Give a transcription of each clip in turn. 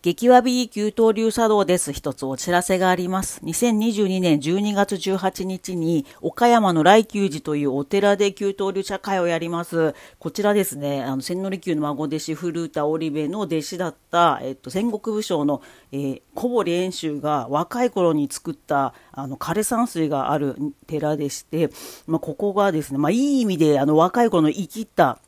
激わび急騰流茶道です。一つお知らせがあります。2022年12月18日に岡山の来久寺というお寺で急騰流茶会をやります。こちらですね、千利休の孫弟子古田織部の弟子だった、戦国武将の、小堀遠州が若い頃に作った枯山水がある寺でして、ここがですね、いい意味で若い頃の生きった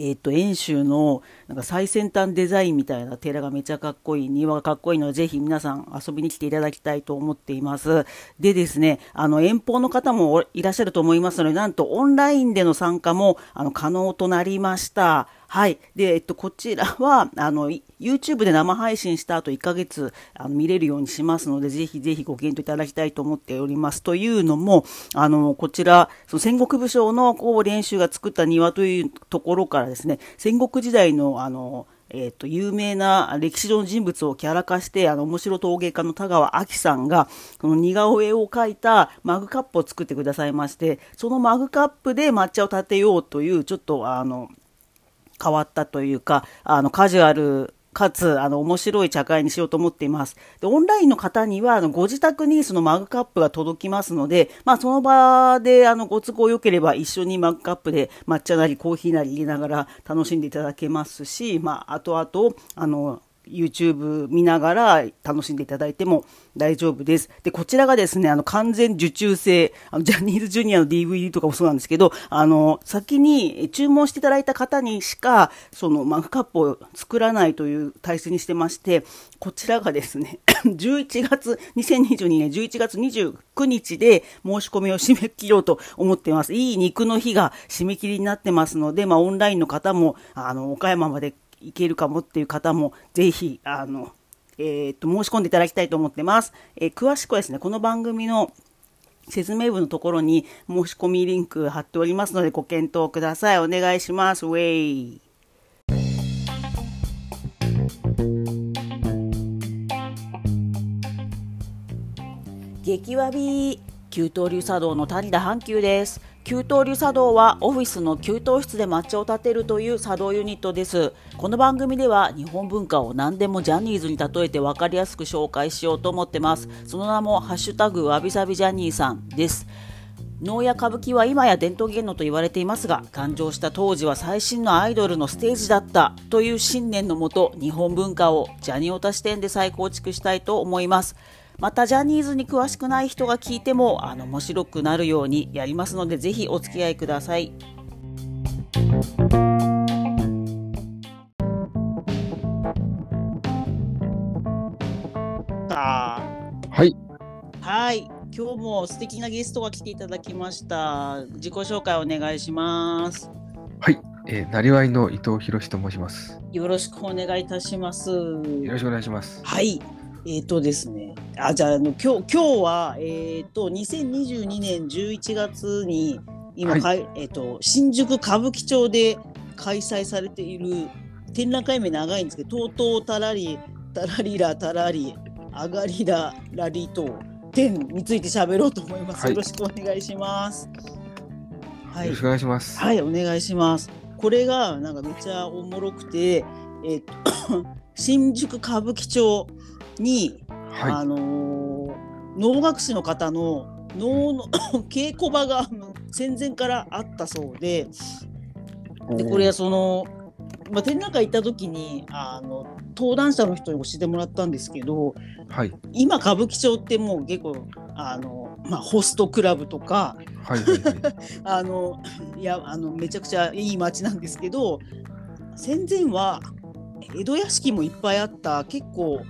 遠州のなんか最先端デザインみたいな寺がめちゃかっこいい、庭がかっこいいので、ぜひ皆さん遊びに来ていただきたいと思っています。でですね、遠方の方もいらっしゃると思いますので、なんとオンラインでの参加も可能となりました。はい。で、こちらは、YouTube で生配信した後1ヶ月見れるようにしますので、ぜひぜひご検討いただきたいと思っております。というのも、こちら、その戦国武将の小堀遠州が作った庭というところからですね、戦国時代の、有名な歴史上の人物をキャラ化して、面白陶芸家の田川明さんが、この似顔絵を描いたマグカップを作ってくださいまして、そのマグカップで抹茶を立てようという、ちょっと、変わったというか、カジュアルかつ、面白い茶会にしようと思っています。で、オンラインの方には、ご自宅にそのマグカップが届きますので、その場で、ご都合良ければ一緒にマグカップで抹茶なりコーヒーなり入れながら楽しんでいただけますし、後々、YouTube 見ながら楽しんでいただいても大丈夫です。で、こちらがですね、完全受注制、ジャニーズジュニアの DVD とかもそうなんですけど、先に注文していただいた方にしか、そのマグカップを作らないという体制にしてまして、こちらがですね、2022年11月29日で申し込みを締め切ろうと思っています。いい肉の日が締め切りになってますので、オンラインの方も、岡山までいけるかもっていう方もぜひ申し込んでいただきたいと思ってます。詳しくはですね、この番組の説明文のところに申し込みリンク貼っておりますので、ご検討ください。お願いします。ウェイ。激わび急騰流茶道の谷田半久です。急騰流茶道はオフィスの給湯室で抹茶を立てるという茶道ユニットです。この番組では日本文化を何でもジャニーズに例えて分かりやすく紹介しようと思ってます。その名もハッシュタグわびさびジャニーさんです。能や歌舞伎は今や伝統芸能と言われていますが、誕生した当時は最新のアイドルのステージだったという信念のもと、日本文化をジャニオタ視点で再構築したいと思います。またジャニーズに詳しくない人が聞いても面白くなるようにやりますので、ぜひお付き合いください。はい。はい。今日も素敵なゲストが来ていただきました。自己紹介お願いします。はい。なりわいの伊藤博史と申します。よろしくお願いいたします。よろしくお願いします。はい。ですね。じゃあ今日は2022年11月に今、はい、新宿歌舞伎町で開催されている展覧会名長いんですけど、とうとうたらりたらりらたらりあがりららりと展について喋ろうと思います。はい、よろしくお願いします。はい、よろしくお願いします。はい、お願いします。これがなんかめっちゃおもろくて、新宿歌舞伎町に、はい、能楽師の方の能の稽古場が戦前からあったそうで、でこれはその、展覧会行った時に登壇者の人に教えてもらったんですけど、はい、今歌舞伎町ってもう結構ホストクラブとか、はいはいはい、めちゃくちゃいい街なんですけど、戦前は江戸屋敷もいっぱいあった結構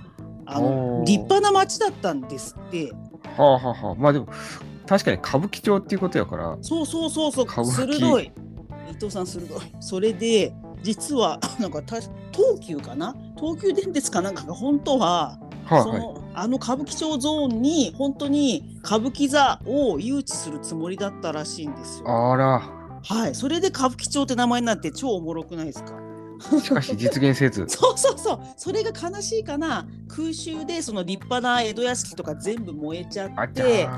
立派な町だったんですって。はあはあはあ。でも確かに歌舞伎町っていうことやから。そう。鋭い。伊藤さん鋭い。それで実はなんか東急電鉄かなんかが本当は、はい、歌舞伎町ゾーンに本当に歌舞伎座を誘致するつもりだったらしいんですよ。あら。はい。それで歌舞伎町って名前になって超おもろくないですか。しかし実現せずそうそれが悲しいかな、空襲でその立派な江戸屋敷とか全部燃えちゃって、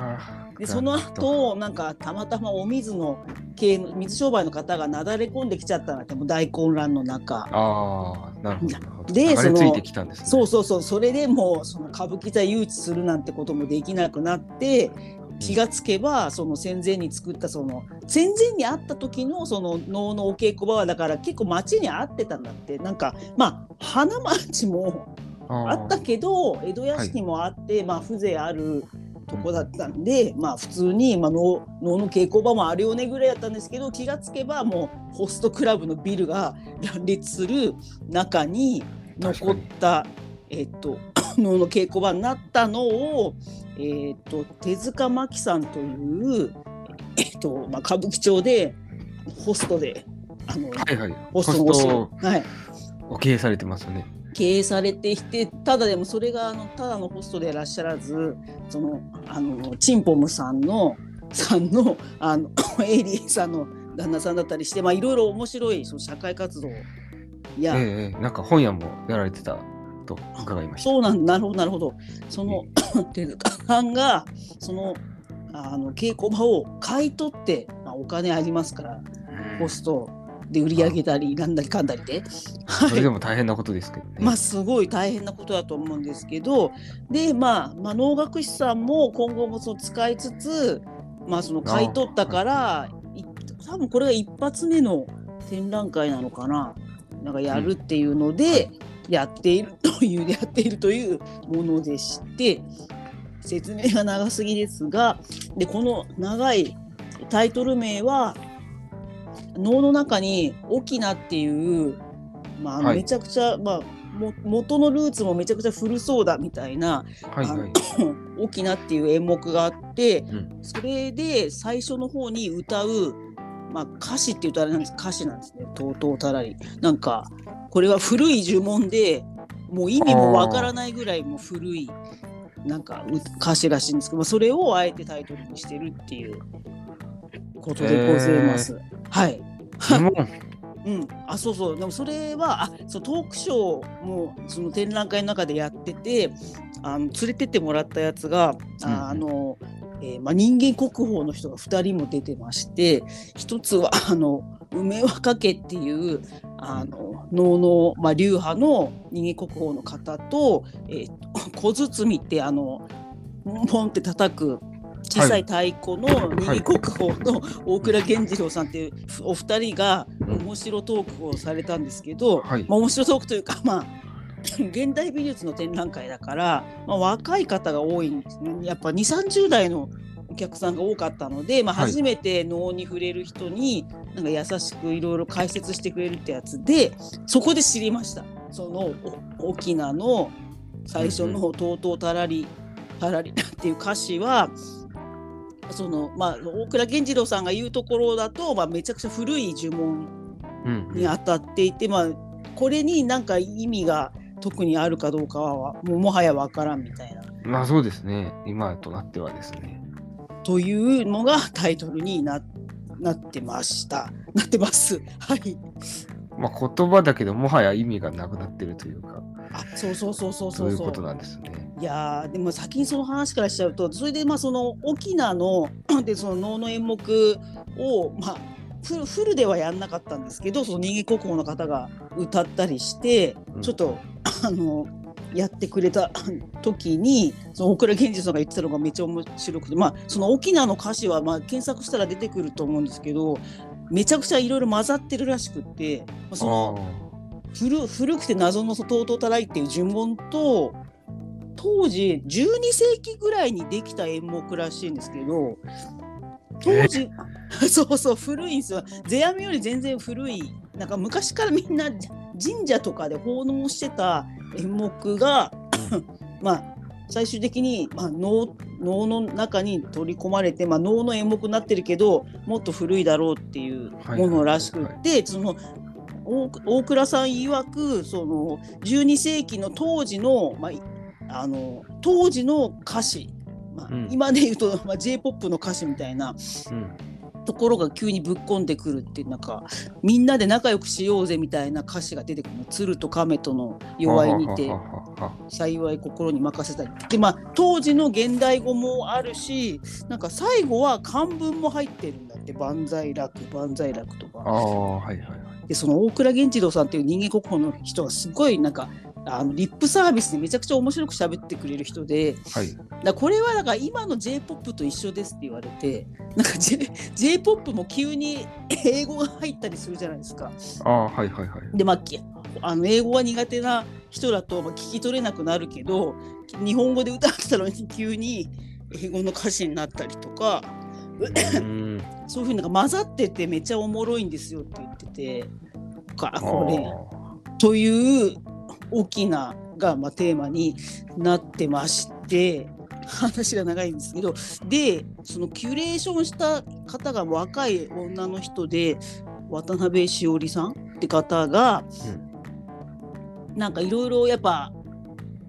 でその後なんかたまたまお水の系の水商売の方がなだれ込んできちゃったなんてもう大混乱の中、ああなるほど、でその流れ着いてきたんですね。そうそうそう、それでもうその歌舞伎座誘致するなんてこともできなくなって。気がつけばその戦前に作ったその戦前にあった時のその能のお稽古場はだから結構町に合ってたんだって、なんかまあ花町もあったけど江戸屋敷もあって、はい、まあ風情あるとこだったんで、まあ普通に能の稽古場もあるよねぐらいだったんですけど、気がつけばもうホストクラブのビルが乱立する中に残った能の稽古場になったのを手塚真希さんという、まあ、歌舞伎町でホストではいはい、ホストを経営されてますよね。経営されていて、ただでもそれがただのホストでいらっしゃらず、そのチンポムさんのエリーさんの旦那さんだったりして、まあ、いろいろ面白いその社会活動や、なんか本屋もやられてたと伺いました。そうなんだ、なるほどなるほど。その手塚さんがその稽古場を買い取って、まあ、お金ありますからホストで売り上げたりなんだりかんだりで、はい、それでも大変なことですけどね。まあすごい大変なことだと思うんですけど、でまあ、能楽師さんも今後もその使いつつ、まあ、その買い取ったから、はい、多分これが一発目の展覧会なのかな、なんかやるっていうので、はい、やっているというものでして、説明が長すぎですが、でこの長いタイトル名は能の中に翁っていう、まあ、めちゃくちゃ、まあ、元のルーツもめちゃくちゃ古そうだみたいな、はいはい、翁っていう演目があって、うん、それで最初の方に歌う、まあ、歌詞っていうとあれなんです、歌詞なんですね。とうとうたらり、なんかこれは古い呪文でもう意味もわからないぐらいも古いなんか歌詞らしいんですけど、まあ、それをあえてタイトルにしてるっていうことでございます。はい。うん。あ、そうそう。でもそれはそうトークショーもその展覧会の中でやってて、連れてってもらったやつが、まあ、人間国宝の人が2人も出てまして、一つは梅若家っていう能の、まあ、流派の人間国宝の方と、小包ってポンって叩く小さい太鼓の人間国宝の大倉源次郎さんっていうお二人が面白トークをされたんですけど、はい、まあ、面白トークというか、まあ現代美術の展覧会だから、まあ、若い方が多いんですね。やっぱ 2,30 代のお客さんが多かったので、まあ、初めて能に触れる人になんか優しくいろいろ解説してくれるってやつで、そこで知りました。その翁の最初のとうとうたらりたらりっていう歌詞はその、まあ、大倉源次郎さんが言うところだと、まあ、めちゃくちゃ古い呪文に当たっていて、まあ、これになんか意味が特にあるかどうかはもはやわからんみたいな。まあそうですね、今となってはですね、というのがタイトルになってます。はい。まあ言葉だけどもはや意味がなくなってるというか。あ、そういうことなんですね。いやでも先にその話からしちゃうと、それでまあその翁のでその能の演目をまあフルではやんなかったんですけど、その人間国宝の方が歌ったりして、うん、ちょっとやってくれた時にその大倉源次さんが言ってたのがめっちゃ面白くて、まあその翁の歌詞はまあ検索したら出てくると思うんですけど、めちゃくちゃいろいろ混ざってるらしくて、その古くて謎のとうとうたらりっていう呪文と当時12世紀ぐらいにできた演目らしいんですけど、当時そうそう古いんですよ。世阿弥より全然古い、なんか昔からみんな神社とかで奉納してた演目がまあ最終的にまあ能の中に取り込まれて、まあ能の演目になってるけどもっと古いだろうっていうものらしくって、はい、その大倉さん曰くその12世紀の当時の、まあ、当時の歌詞、まあ、今で言うと、まあ、J-POP の歌詞みたいなところが急にぶっ込んでくるっていう、なんかみんなで仲良くしようぜみたいな歌詞が出てくる。鶴と亀との弱いにて幸い心に任せたりで、まあ当時の現代語もあるし、なんか最後は漢文も入ってるんだって。万歳楽万歳楽とか。ああ、はいはいはい。でその大倉源次郎さんっていう人間国宝の人がすごいなんかリップサービスでめちゃくちゃ面白く喋ってくれる人で、はい、だこれはだから今の J-POP と一緒ですって言われて、なんか J-POP も急に英語が入ったりするじゃないですか。あ、はいはいはい。で、まあ、英語が苦手な人だと、まあ、聞き取れなくなるけど、日本語で歌ってたのに急に英語の歌詞になったりとか、うんそういうふうになんか混ざっててめちゃおもろいんですよって言ってて、これという大きなが、まあ、テーマになってまして、話が長いんですけど、でそのキュレーションした方が若い女の人で、渡辺しおりさんって方が、うん、なんかいろいろやっぱ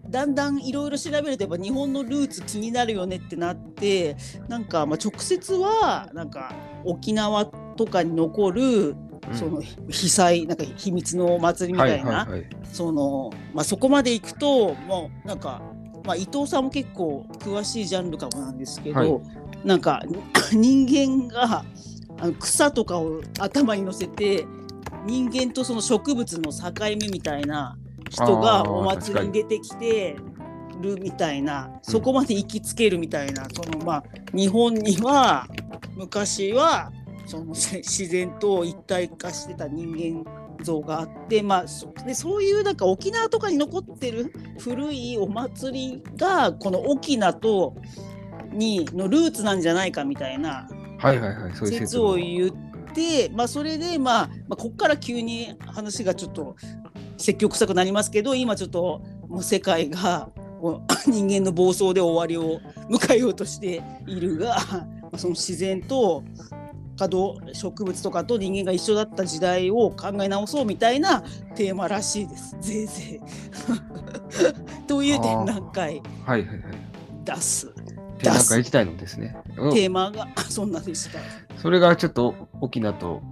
だんだんいろいろ調べるとやっぱ日本のルーツ気になるよねってなって、なんかまあ直接はなんか沖縄とかに残るその被災なんか秘密のお祭りみたいな、そこまで行くともうなんか、まあ、伊藤さんも結構詳しいジャンルかもなんですけど、はい、なんか人間が草とかを頭に乗せて人間とその植物の境目みたいな人がお祭りに出てきてるみたいな、そこまで行きつけるみたいな、そのまあ日本には昔はその自然と一体化してた人間像があって、まあ、そういうなんか沖縄とかに残ってる古いお祭りがこの沖縄とにのルーツなんじゃないかみたいな説を言って、まあ、それで、まあ、ここから急に話がちょっと積極臭くなりますけど、今ちょっともう世界が人間の暴走で終わりを迎えようとしているが、その自然と植物とかと人間が一緒だった時代を考え直そうみたいなテーマらしいです。ぜいぜいという展覧会出す、はいはいはい、展覧会自体のですねテーマがそんなでした。それがちょっと沖縄と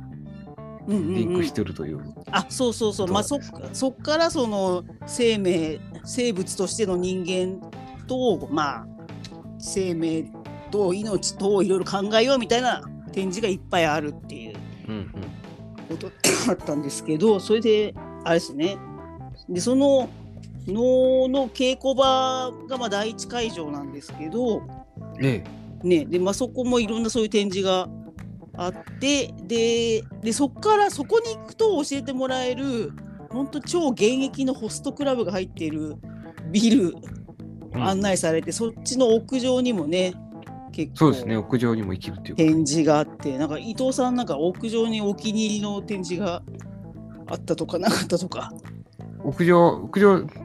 リンクしてるという、あ、そうそうそう、まあ、そっからその生命生物としての人間と、まあ、生命と命といろいろ考えようみたいな展示がいっぱいあるっていうことだったんですけど、うんうん、それであれですね、でその能の稽古場がまあ第一会場なんですけど、ねでまあ、そこもいろんなそういう展示があって、でそこからそこに行くと教えてもらえる本当超現役のホストクラブが入っているビル案内されて、うん、そっちの屋上にもね結構そうですね、屋上にも行けるっていう展示があって、なんか伊藤さんなんか屋上にお気に入りの展示があったとかなかったとか。屋上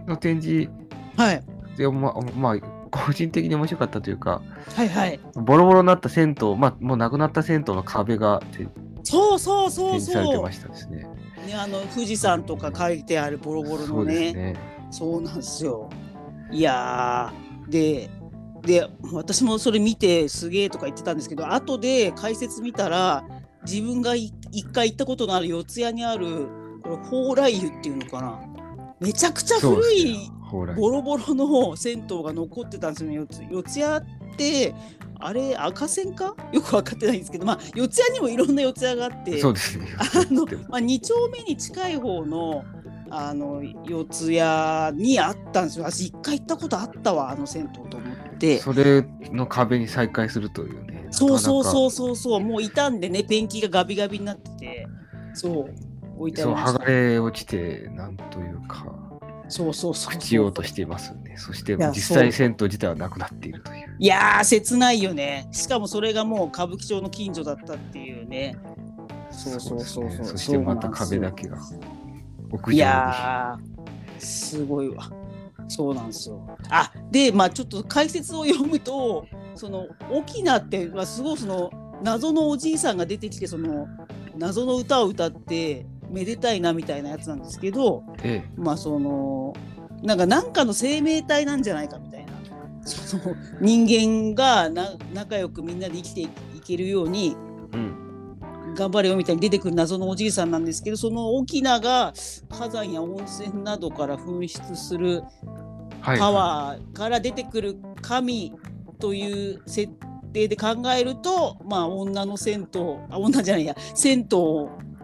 の展示、はいで、まあ個人的に面白かったというか、はいはい、ボロボロになった銭湯、まあもうなくなった銭湯の壁がそう展示されてましたですね。ね、富士山とか書いてあるボロボロのね、そうですね、そうなんですよ。いやーで私もそれ見てすげえとか言ってたんですけど、後で解説見たら自分が一回行ったことのある四谷にある蓬莱湯っていうのかな、めちゃくちゃ古いボロボロの銭湯が残ってたんですよね。四谷ってあれ赤線かよく分かってないんですけど、まあ、四谷にもいろんな四谷があって、そうですねまあ、2丁目に近い方の四谷にあったんですよ。私一回行ったことあったわ、あの銭湯と思って。それの壁に再会するというね。そう、もう傷んでね、ペンキがガビガビになってて、そう置いてありました。そう、剥がれ落ちて、なんというか、そう朽ちようとしていますね。そして実際銭湯自体はなくなっているという。いやー切ないよね。しかもそれがもう歌舞伎町の近所だったっていうね。そうですね。そしてまた壁だけが。いやーすごいわ。そうなんですよ。あでまあちょっと解説を読むと、その沖縄って、まあ、すごいその謎のおじいさんが出てきて、その謎の歌を歌ってめでたいなみたいなやつなんですけど、ええ、まあそのなんかの生命体なんじゃないかみたいな、その人間が仲良くみんなで生きていけるように、うん、頑張れよみたいに出てくる謎のおじいさんなんですけど、その翁が火山や温泉などから噴出するパワーから出てくる神という設定で考えると、まあ女の銭湯、あ、女じゃないや、銭湯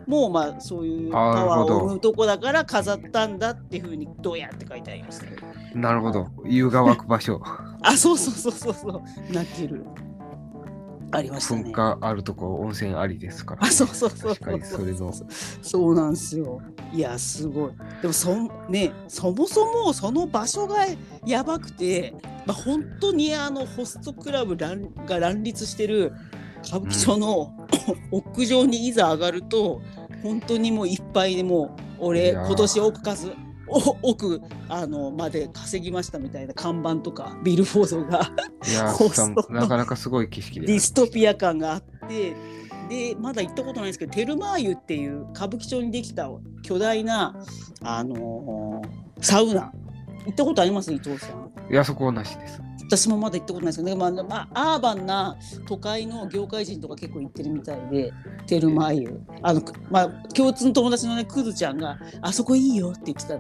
もまあそういうパワーを生むとこだから飾ったんだっていうふうにどうやって書いてありますね。なるほど、湯が湧く場所。あ、そうそうそうそう、泣ける。ありましたね。噴火あるとこ温泉ありですから、ね。あ、そうそうそう。確かにそれの。そうなんですよ。いやすごい。でもね、そもそもその場所がやばくて、まあ、本当にホストクラブが乱立してる歌舞伎町の、うん、屋上にいざ上がると本当にもういっぱいでもう俺今年億まで稼ぎましたみたいな看板とかビルフォードがなかなかすごい景色でディストピア感があって、でまだ行ったことないんですけど、テルマー湯っていう歌舞伎町にできた巨大なサウナ、行ったことあります？伊藤さん。いや、そこはなしです。私もまだ行ったことないですけど、ね、アーバンな都会の業界人とか結構行ってるみたいで、テルマー湯、共通の友達のね、クズちゃんがあそこいいよって言ってた。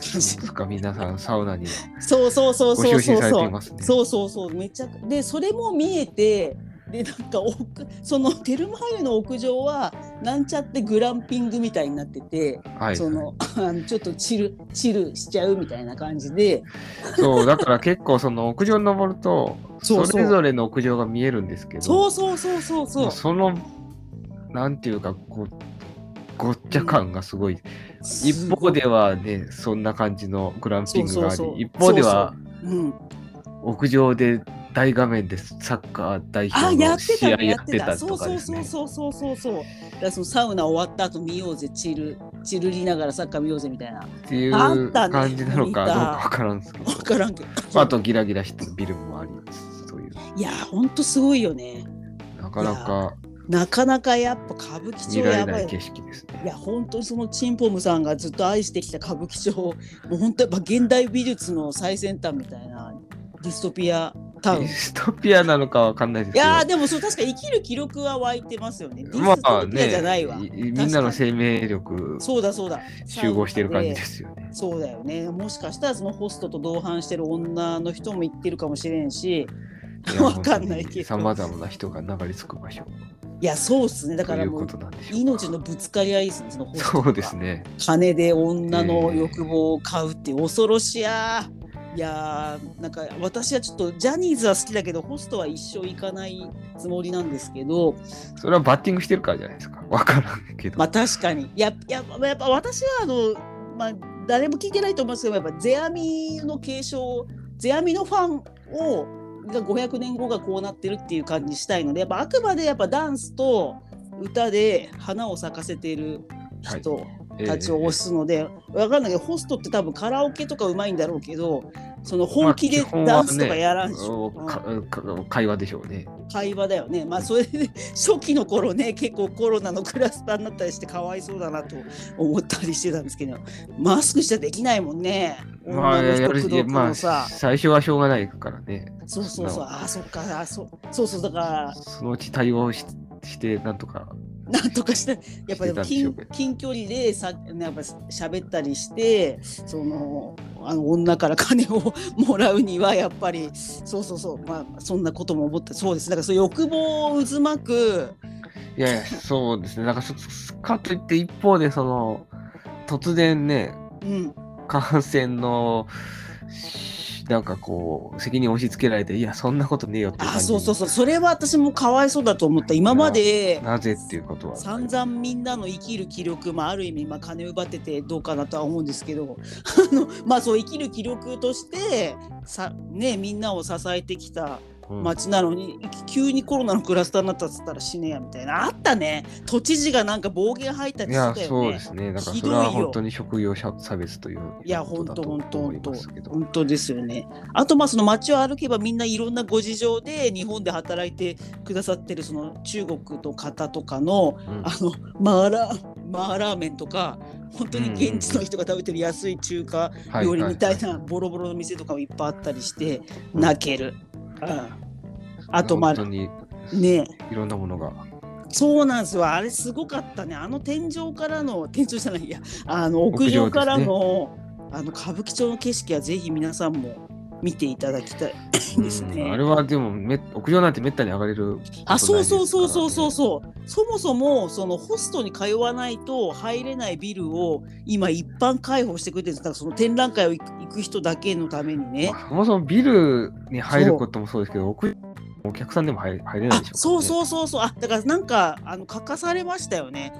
そうですか、皆さんサウナにそうそうそうそうご就寝されていますね。そうそうそう、めちゃくでそれも見えて、でなんかそのテルマー湯の屋上はなんちゃってグランピングみたいになってて、はい、そのちょっとチルしちゃうみたいな感じで、そうだから結構その屋上に登るとそれぞれの屋上が見えるんですけど、そうそうそうそうそう、そのなんていうかこうごっちゃ感がすごい、うん、一方ではねそんな感じのグランピングがあり、そうそうそう、一方ではそうそう、うん、屋上で大画面でサッカー代表の試合やってたとかですね。そうそうそうそうそう。だからそのサウナ終わった後見ようぜ、チルりながらサッカー見ようぜみたいなっていう感じなのかどうか分からんですけど。分からんけど。あとギラギラしてるビルもあります。そういう。いや本当すごいよね。なかなかやっぱ歌舞伎町やばい景色ですね。いや本当にそのチンポムさんがずっと愛してきた歌舞伎町、もう本当やっぱ現代美術の最先端みたいなディストピア。ディストピアなのかわかんないですけど、いやでもそう確かに生きる気力は湧いてますよね。ディストピアじゃないわ、まあね、みんなの生命力、そうだそうだ、集合してる感じですよね。そうだよね。もしかしたらそのホストと同伴してる女の人も言ってるかもしれんし、わかんないけど、さまざまな人が流れ着く場所。いやそうですね。だからもう命のぶつかり合いですね。そのホストが金で女の欲望を買うって恐ろしや。いやなんか私はちょっとジャニーズは好きだけどホストは一生行かないつもりなんですけど、それはバッティングしてるからじゃないですか。分からんけど、まあ確かにやっぱ私はまあ、誰も聞いてないと思いますけど、やっぱ世阿弥の継承、世阿弥のファンが500年後がこうなってるっていう感じしたいので、やっぱあくまでやっぱダンスと歌で花を咲かせている人、はいたちを推すので、分かんないけどホストって多分カラオケとかうまいんだろうけど、その本気でダンスとかやらんし、会話でしょうね。会話だよね。まあそれで初期の頃ね、結構コロナのクラスターになったりしてかわいそうだなと思ったりしてたんですけど、マスクしちゃできないもんね。まあやるし、まあ最初はしょうがないからね。そうそうそう。あそっか、そうそう、だからそのうち対応してなんとかして、やっぱり近距離でやっぱ喋ったりして、その女から金をもらうにはやっぱりそう、まあそんなことも思ってそうです。だからそう欲望を渦巻く。いやいやそうですね。なんかかといって一方でその突然ね、うん、感染のなんかこう責任を押し付けられて、いやそんなことねえよって感じ。あ、そうそれは私もかわいそうだと思った。今までなぜっていうことは散々みんなの生きる気力、まあある意味今金奪っててどうかなとは思うんですけどまあそう生きる気力としてねみんなを支えてきた街なのに、うん、急にコロナのクラスターになったっつったら死ねやみたいなあったね。都知事がなんか暴言吐いたりしてたよね。いやそうですね。だからそれは本当に職業差別ということだと思いますけど。いや本当ですよね。あとまあその街を歩けばみんないろんなご事情で日本で働いてくださってるその中国の方とかの、うん、マーラーメンとか本当に現地の人が食べてる安い中華料理みたいなボロボロの店とかもいっぱいあったりして泣ける。うん、あとまあねいろんなものがそうなんですよ。あれすごかったね。あの天井からの、天井じゃないや、あの屋上からの、ね、あの歌舞伎町の景色はぜひ皆さんも見ていただきたいですね。うん、あれはでも屋上なんてめったに上がれる。あ、そうそうそうそうそうそう。そもそもそのホストに通わないと入れないビルを今一般開放してくれてるんです。だからその展覧会を行く人だけのためにね。まあ、そもそもビルに入ることもそうですけど、お客さんでも入れないでしょう、ね。そうそうそうそう。あ、だからなんか書かされましたよね。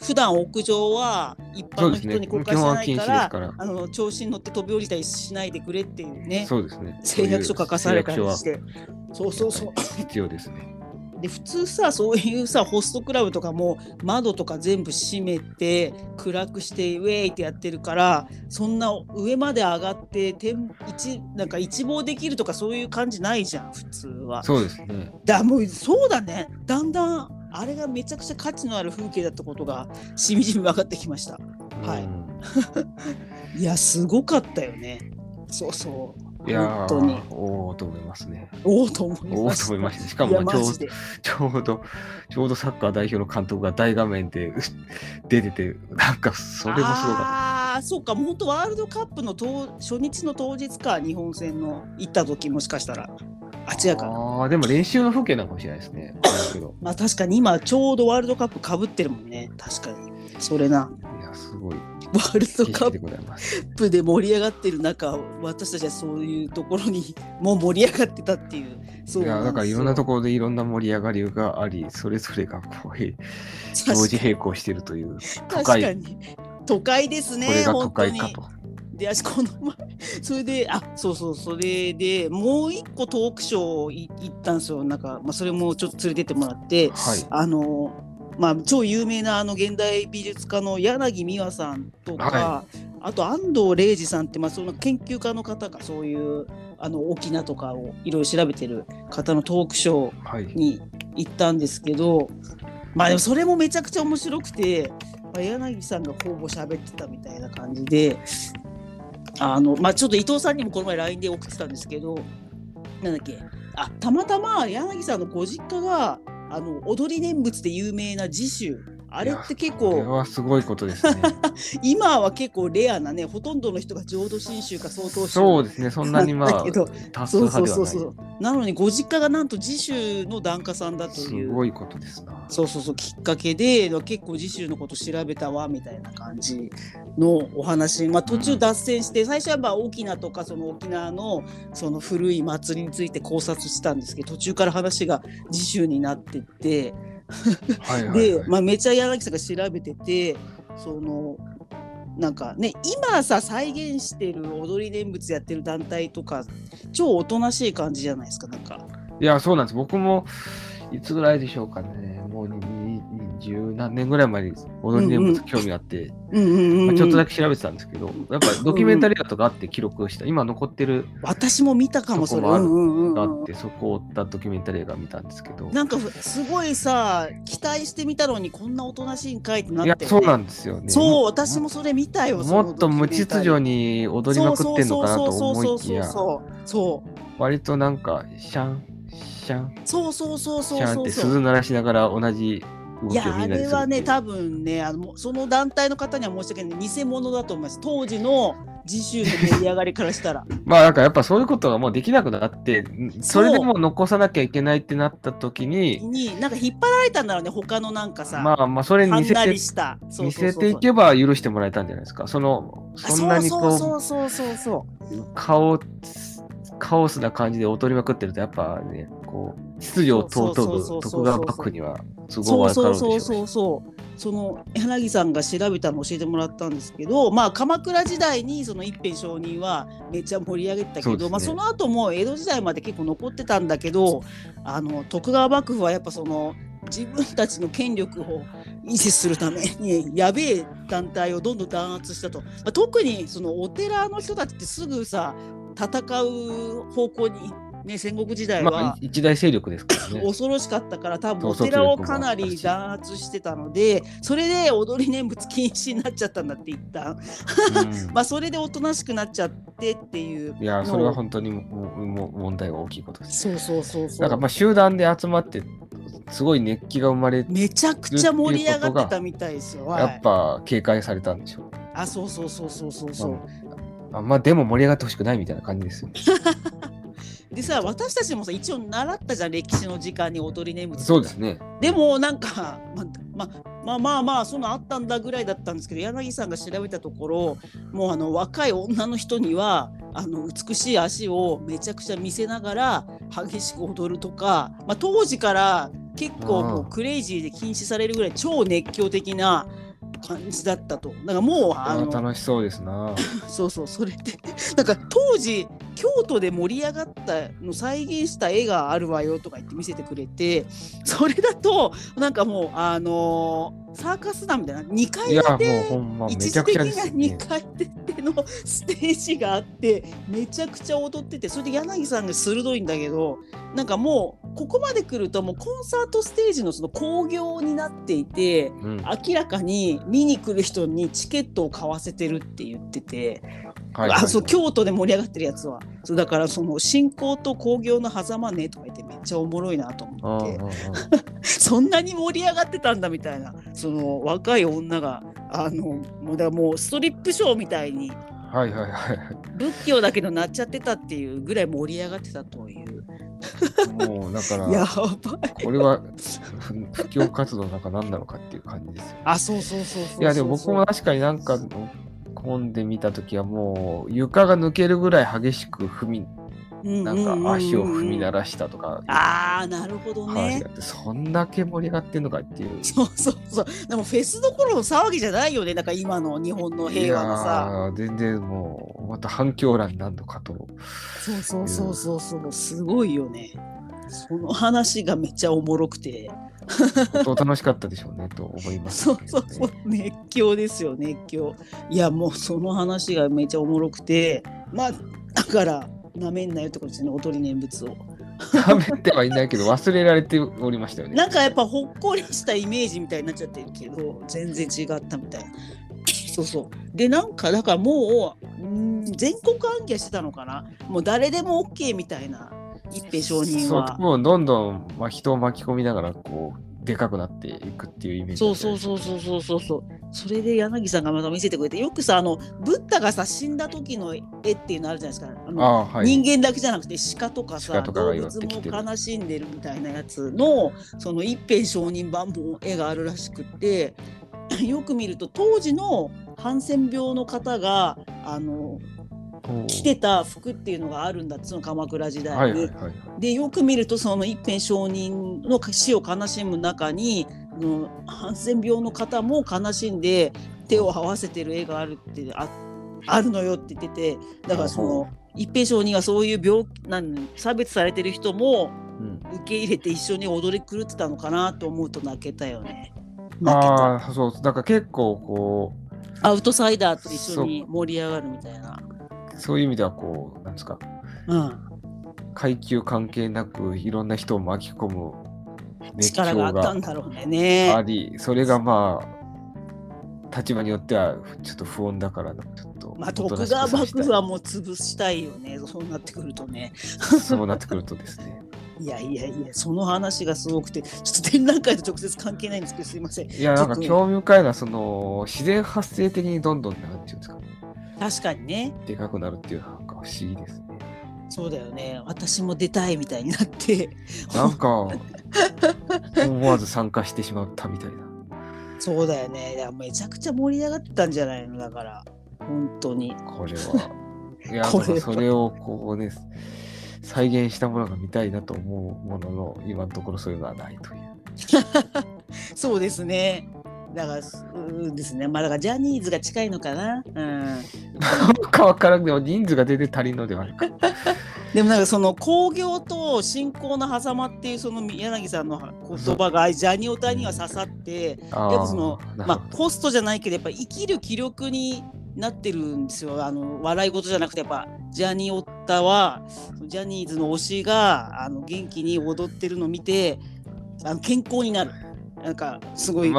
普段屋上は一般の人に公開しないから、調子に乗って飛び降りたりしないでくれっていうね。そうですね。誓約書書かされたりして。そうそうそう。必要ですね。で普通さ、そういうさホストクラブとかも窓とか全部閉めて暗くしてウェイってやってるから、そんな上まで上がってなんか一望できるとかそういう感じないじゃん普通は。そうですね。もうそうだね。だんだんあれがめちゃくちゃ価値のある風景だったことがしみじみ分かってきました。はい。いやすごかったよね。そうそう。いや本当におおと思いますね。おおと思いました。しかもちょうどサッカー代表の監督が大画面で出てて、なんかそれもすごかった。ああそうか、もう本当ワールドカップの初日の当日か、日本戦の行った時もしかしたらあ違うかな。あでも練習の風景なのかもしれないですね。まあ確かに今ちょうどワールドカップかぶってるもんね。確かにそれな。いやすごいワールドカップで盛り上がってる中、私たちはそういうところにもう盛り上がってたっていう。そうなんですよ。いやだからいろんなところでいろんな盛り上がりがあり、それぞれがこういう同時並行してるという確かに都会ですね。これが都会かと。で私この前それでそれでもう一個トークショー行ったんですよ。なんか、まあ、それもちょっと連れてってもらって、はい、まあ、超有名な現代美術家の柳美和さんとか、はい、あと安藤玲二さんって、まあ、その研究家の方がそういう沖縄とかをいろいろ調べてる方のトークショーに行ったんですけど、はい、まあでもそれもめちゃくちゃ面白くて、まあ、柳さんがほぼ喋ってたみたいな感じで、まあ、ちょっと伊藤さんにもこの前 LINE で送ってたんですけど、なんだっけ、たまたま柳さんのご実家が踊り念仏で有名な寺州、あれって結構これはすごいことですね。今は結構レアなね、ほとんどの人が浄土真宗か曹洞宗。そうですね、そんなにまあ多数派ではない。そうなのにご実家がなんと寺州の檀家さんだという。すごいことですな。そうそうそうきっかけで結構寺州のこと調べたわみたいな感じのお話。まあ途中脱線して、うん、最初はまあ沖縄とかその沖縄のその古い祭りについて考察したんですけど、途中から話が寺州になってって。はいはいはい、で、まあ、めちゃ柳さんが調べてて、そのなんかね、今さ再現してる踊り念仏やってる団体とか超おとなしい感じじゃないですか。なんかいやそうなんです。僕もいつぐらいでしょうかね、もう20何年ぐらい前に踊り念仏興味あって、まあ、ちょっとだけ調べてたんですけど、やっぱドキュメンタリーだとかあって記録した、今残ってる、私も見たかもそれがあって、そこを追ったドキュメンタリーが見たんですけど、なんかすごいさ期待してみたのにこんなおとなしいんかいってなって、ね、いやそうなんですよね。そう私もそれ見たよ。もっと無秩序に踊りまくってんのかなと思いきや、割となんかシャンシャンシャンって鈴鳴らしながら同じ。いやあれはね多分ねその団体の方には申し訳ない偽物だと思います、当時の自習の盛り上がりからしたら。まあなんかやっぱそういうことがもうできなくなって、それでも残さなきゃいけないってなった時になんか引っ張られたんだろうね、他のなんかさ、まあまあそれに似せていけば許してもらえたんじゃないですか。そんなにこうカオスな感じで踊りまくってるとやっぱねこう秩序を尊ぶ徳川幕府にはすごい分かるでしょうね。その柳さんが調べたのを教えてもらったんですけど、まあ鎌倉時代にその一辺上人はめっちゃ盛り上げてたけど、ね、まあ、その後も江戸時代まで結構残ってたんだけど、徳川幕府はやっぱその自分たちの権力を維持するためにやべえ団体をどんどん弾圧したと、まあ、特にそのお寺の人たちってすぐさ戦う方向にね、戦国時代は、まあ、一大勢力ですからね。恐ろしかったから多分お寺をかなり弾圧してたので、それで踊り念仏禁止になっちゃったんだって一旦、まあそれでおとなしくなっちゃってっていう。いやそれは本当にも問題が大きいことです。そうそうそうそう。なんかまあ集団で集まってすごい熱気が生まれて、めちゃくちゃ盛り上がってたみたいですよ。やっぱ警戒されたんでしょう。あ、そうそうそうそうそうそう。まあ、でも盛り上がってほしくないみたいな感じですよ。でさ、私たちもさ一応習ったじゃん、歴史の時間に踊り念仏。そうですね。でもなんかまあそのあったんだぐらいだったんですけど、柳さんが調べたところ、もう若い女の人には美しい足をめちゃくちゃ見せながら激しく踊るとか、まあ、当時から結構もうクレイジーで禁止されるぐらい超熱狂的な感じだったと。だからもう楽しそうですな。そうそう、それでなんか当時京都で盛り上がったの再現した絵があるわよとか言って見せてくれて、それだとなんかもうサーカス団みたいな2階建て、一時的な2階建てのステージがあってめちゃくちゃ踊ってて、それで柳さんが鋭いんだけど、なんかもうここまで来るともうコンサートステージのその興行になっていて、明らかに見に来る人にチケットを買わせてるって言ってて、あ、そう、京都で盛り上がってるやつはそうだから、その信仰と興行の狭間ねとか言ってめっちゃおもろいなと思って、そんなに盛り上がってたんだみたいな。その若い女がもうストリップショーみたいに、はいはいはい、仏教だけどなっちゃってたっていうぐらい盛り上がってたという。もうだからやばい、これは布教活動なんか何なのかっていう感じですよ。あ、そうそうそうそう。いやでも僕も確かになんか本で見たときはもう床が抜けるぐらい激しくなんか足を踏み鳴らしたとか、あーなるほどね。そんだけ盛り上がってんのかっていう。そうそうそう。でもフェスどころの騒ぎじゃないよね。なんか今の日本の平和のさ、全然もうまた反響欄なんのかと。そうそうそうそうそう、すごいよね。その話がめっちゃおもろくて楽しかったでしょうねと思います、ね。そうそうそう、熱狂ですよ、熱狂。いやもうその話がめっちゃおもろくて、まあだからなめんなよってことですね、踊り念仏を。なめてはいないけど忘れられておりましたよね。なんかやっぱほっこりしたイメージみたいになっちゃってるけど、全然違ったみたいな。そうそう。でなんかだからもう全国暗記してたのかな、もう誰でも OK みたいな。一平商人はそう、もうどんどん、まあ、人を巻き込みながらこうでかくなっていくっていうイメージ。そうそうそうそうそうそうそう。それで柳さんがまた見せてくれて、よくさブッダがさ死んだ時の絵っていうのあるじゃないですか。はい、人間だけじゃなくて鹿とかさ、動物も悲しんでるみたいなやつのその一平商人版の絵があるらしくて、よく見ると当時のハンセン病の方が着てた服っていうのがあるんだって、その鎌倉時代に、はいはいはい、でよく見るとその一辺商人の死を悲しむ中にハンセン病の方も悲しんで手を合わせてる絵があるって あるのよって言ってて、だからその一辺商人がそういう病なん差別されてる人も受け入れて一緒に踊り狂ってたのかなと思うと泣けたよね。ああそう、だから結構こうアウトサイダーと一緒に盛り上がるみたいな。そういう意味ではこうなんですか、階級関係なくいろんな人を巻き込む熱狂が力があったんだろうね。あり、それがまあ立場によってはちょっと不穏だからちょっと、まあ、徳川幕府はもう潰したいよね、そうなってくるとね。そうなってくるとですね。いやいやいや、その話がすごくて、ちょっと展覧会と直接関係ないんですけど、すいません。いやなんか興味深いな、その自然発生的にどんどんなんていうんですか、確かにね、でかくなるっていうのはなんか不思議ですね。そうだよね、私も出たいみたいになってなんか思わず参加してしまったみたいな。そうだよね、だめちゃくちゃ盛り上がってたんじゃないの。だから本当にこれはいやそれをこうね再現したものが見たいなと思うものの、今のところそういうのはないという。そうですね。だからですね、まあだからジャニーズが近いのかな、か分からんでも人数が出て足りんのではないか。でもなんかその興行と信仰の狭間っていうその柳さんの言葉がジャニオタには刺さって、でもそのまあホストじゃないけどやっぱ生きる気力になってるんですよ。笑い事じゃなくてやっぱジャニオタはジャニーズの推しが元気に踊ってるのを見て健康になる。なんかすごい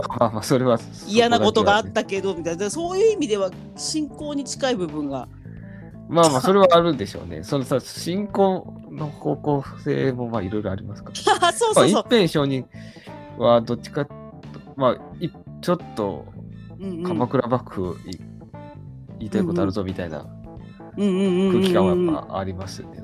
嫌なことがあったけどみたいな、そういう意味では信仰に近い部分が、まあまあそれはあるんでしょうね。そのさ信仰の方向性もまあいろいろありますから。そうそうそう。まあ、一辺上人はどっちかと、まあちょっと鎌倉幕府言いたいことあるぞみたいな空気感はやっぱありますよね。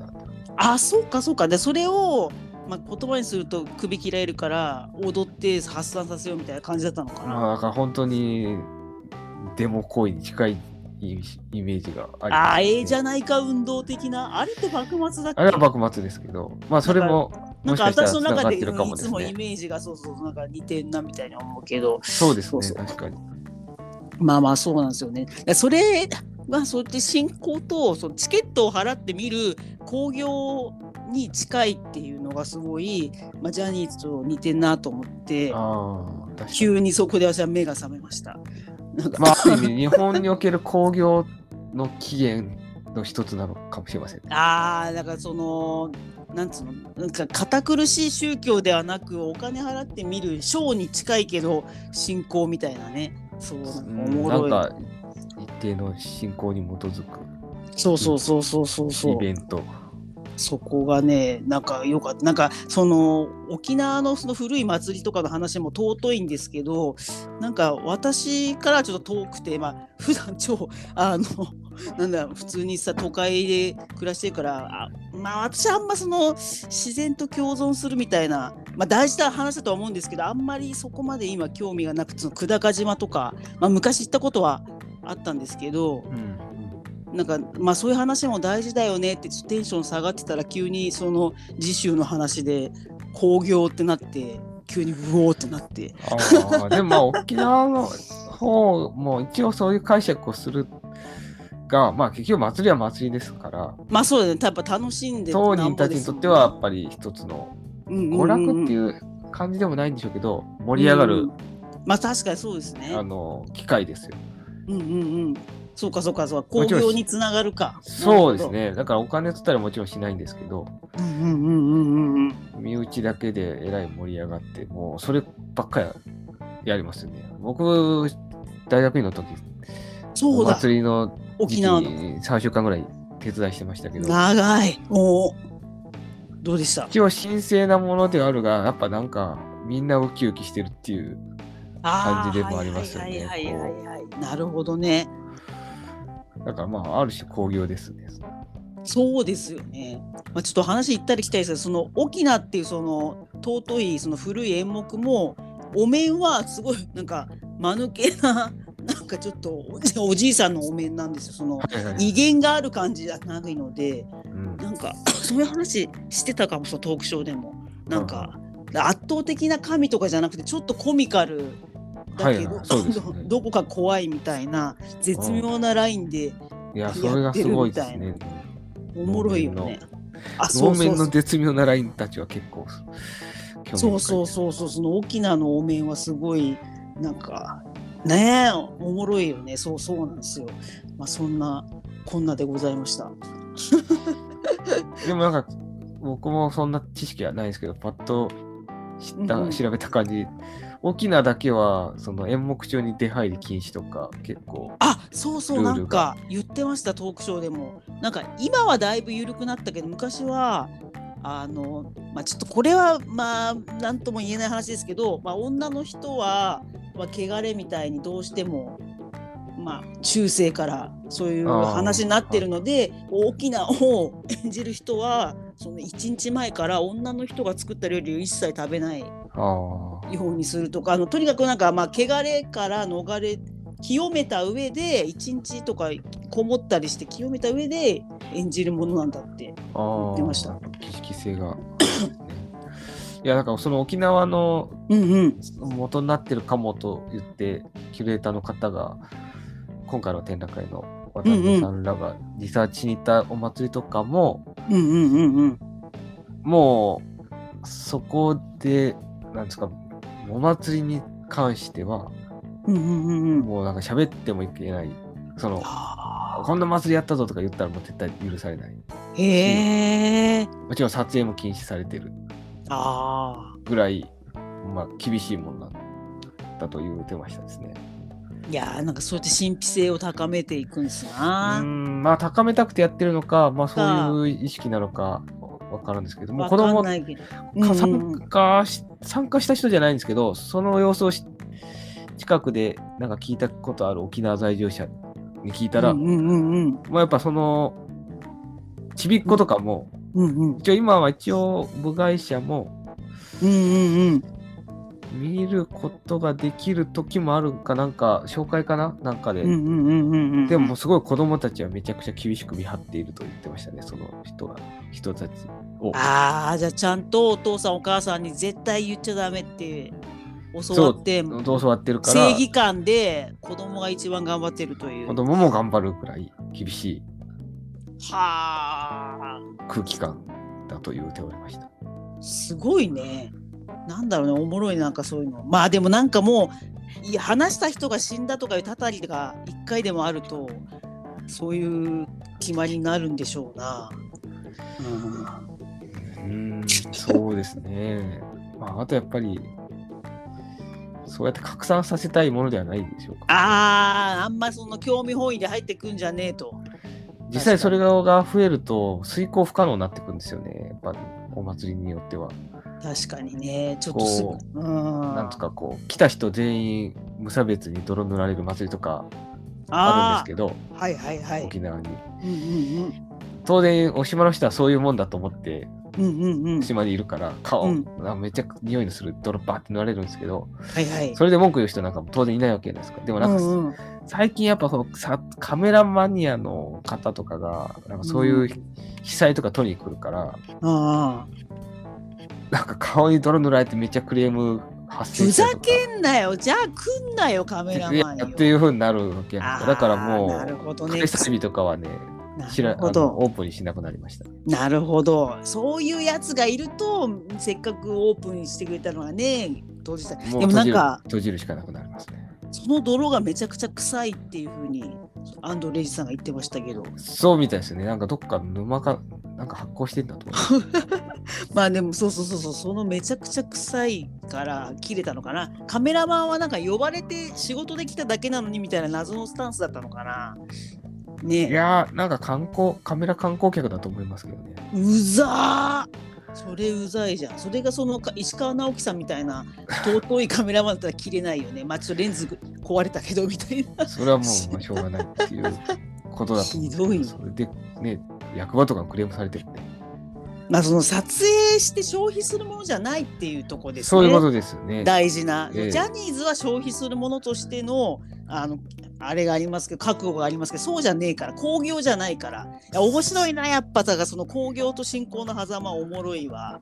あ、そうかそうか。でそれをまあ、言葉にすると首切られるから踊って発散させようみたいな感じだったのかな。まあ、だから本当にデモ行為に近いイメージがありますね。ああ、じゃないか運動的な。あれって幕末だっけ？あれは幕末ですけど、まあそれももしかしたら繋がってるかもですね。なんか私の中でいつもイメージがそうそうなんか似てるなみたいに思うけど。そうですね、そうそう確かに。まあまあそうなんですよね。それはそうやって信仰とそのチケットを払って見る興行に近いっていうのがすごい、まあ、ジャニーズと似てんなと思って、あに急にそこで私は目が覚めました。なんかまあ、ある意味日本における興行の起源の一つなのかもしれません、ね。ああ、だからそのなんつうの、なんか堅苦しい宗教ではなくお金払って見るショーに近いけど信仰みたいなね、そうおもろい。なんか一定の信仰に基づく。そうそうそうそうそうそう。イベント。そこがね、なんかよかった。なんかその沖縄のその古い祭りとかの話も尊いんですけど、なんか私からちょっと遠くて、まあ普段超なんだ普通にさ都会で暮らしてるから、まあ私あんまその自然と共存するみたいな、まあ大事な話だとは思うんですけど、あんまりそこまで今興味がなくて、その久高島とか、まあ昔行ったことはあったんですけど。うんなんかまあ、そういう話も大事だよねってテンション下がってたら急にその次週の話で興行ってなって急にうおーってなってあでもまあ沖縄の方も一応そういう解釈をするが、まあ、結局祭りは祭りですからまあそうだねやっぱ楽しんで当人たちにとってはやっぱり一つの娯楽っていう感じでもないんでしょうけど盛り上がる、うんうん、まあ確かにそうですね機会ですようんうんうんそうかそうかそうか興行につながるかそうですねだからお金つったらもちろんしないんですけど、うんうんうんうん、身内だけでえらい盛り上がってもうそればっかりやりますよね僕大学院の時そうだお祭りの時期3週間ぐらい手伝いしてましたけど長いおどうでした一応神聖なものではあるがやっぱなんかみんなウキウキしてるっていう感じでもありますよねなるほどねだからまあある種興行ですね。そうですよね。まあ、ちょっと話行ったり来たりしたその沖縄っていうその尊いその古い演目もお面はすごいなんか間抜けななんかちょっとおじいさんのお面なんですよ。その威厳がある感じじゃないので、うん、なんかそういう話してたかもそのトークショーでもなんか、うん、圧倒的な神とかじゃなくてちょっとコミカル。だけど、はいそうですね、どこか怖いみたいな絶妙なラインでやってるみたいな、うん、いやそれがすごいですねおもろいよね能面の絶妙なラインたちは結構そうそうそうそうその沖縄のお面はすごいなんかねえおもろいよねそうそうなんですよまあそんなこんなでございましたでもなんか僕もそんな知識はないですけどパッと知った、うんうん、調べた感じ沖縄だけはその演目中に出入り禁止とか結構あそうそうなんか言ってましたトークショーでもなんか今はだいぶ緩くなったけど昔はまあ、ちょっとこれはまあ何とも言えない話ですけど、まあ、女の人は、まあ、汚れみたいにどうしてもまあ中世からそういう話になってるので沖縄を演じる人はその1日前から女の人が作った料理を一切食べない。ようにするとかとにかくなんかまあ汚れから逃れ清めた上で1日とかこもったりして清めた上で演じるものなんだって言ってました。儀式性がいやだからその沖縄の元になってるかもと言って、うんうん、キュレーターの方が今回の展覧会の渡辺さんらがリサーチに行ったお祭りとかも、うんうんうんうん、もうそこでなんですかお祭りに関しては、うんうんうん、もうなんか喋ってもいけないそのこんな祭りやったぞとか言ったらもう絶対許されないへもちろん撮影も禁止されてるぐらいまあ、厳しいものだと言ってましたですねいやーなんかそうやって神秘性を高めていくんですなまあ高めたくてやってるのか、まあ、そういう意識なのかわかるんですけども、子供参加した人じゃないんですけど、その様子を近くでなんか聞いたことある沖縄在住者に聞いたら、まあやっぱそのちびっ子とかも、一応今は部外者も、見ることができる時もあるかなんか紹介かななんかで、でもすごい子供たちはめちゃくちゃ厳しく見張っていると言ってましたね、その人たちを。ああ、じゃあちゃんとお父さんお母さんに絶対言っちゃダメって教わって、教わってるから正義感で子供が一番頑張ってるという、子供も頑張るくらい厳しいは空気感だと言うておりました。すごいね、なんだろうね、おもろい、なんかそういうの。まあでもなんかもう話した人が死んだとかいうたたりが1回でもあるとそういう決まりになるんでしょうな。そうですね。まああとやっぱりそうやって拡散させたいものではないでしょうか。あんまその興味本位で入ってくんじゃねえと。実際それが増えると遂行不可能になってくんですよね。やっぱお祭りによっては。確かにね、ちょっとすごい。なんとかこう来た人全員無差別に泥塗られる祭りとかあるんですけど、はいはいはい、沖縄に、当然お島の人はそういうもんだと思って、島にいるから顔、めちゃくちゃ匂いのする泥バーって塗られるんですけど、それで文句言う人なんかも当然いないわけじゃないですか。でもなんか、最近やっぱカメラマニアの方とかがなんかそういう被災とか撮りに来るから、なんか顔に泥塗られてめっちゃクレーム発生してるとか、ふざけんなよ、じゃあ来んなよカメラマンよっていう風になるわけやんか。だからもう開催日とかはね、オープンにしなくなりました。なるほど、そういうやつがいるとせっかくオープンしてくれたのがね、当時でもなんか閉じるしかなくなりますね。その泥がめちゃくちゃ臭いっていう風に安藤レイジさんが言ってましたけど、そうみたいですね。なんかどっか沼かなんか発酵してんだと思う。まあでもそうそのめちゃくちゃ臭いから切れたのかな。カメラマンはなんか呼ばれて仕事で来ただけなのにみたいな謎のスタンスだったのかな。ね、いやーなんかカメラ観光客だと思いますけどね。うざー、それうざいじゃん。それがその石川直樹さんみたいな尊いカメラマンだったら切れないよね。まあちょっとレンズ壊れたけどみたいな。それはもうしょうがないっていうことだと思う。ひどい。それでね、役場とかクレームされてるって。まあその撮影して消費するものじゃないっていうところですね。そういうことですよね。大事な、ジャニーズは消費するものとしてのあれがありますけど、覚悟がありますけど、そうじゃねえから、興行じゃないから。いや面白いなやっぱ、だからその興行と信仰の狭間おもろいわ。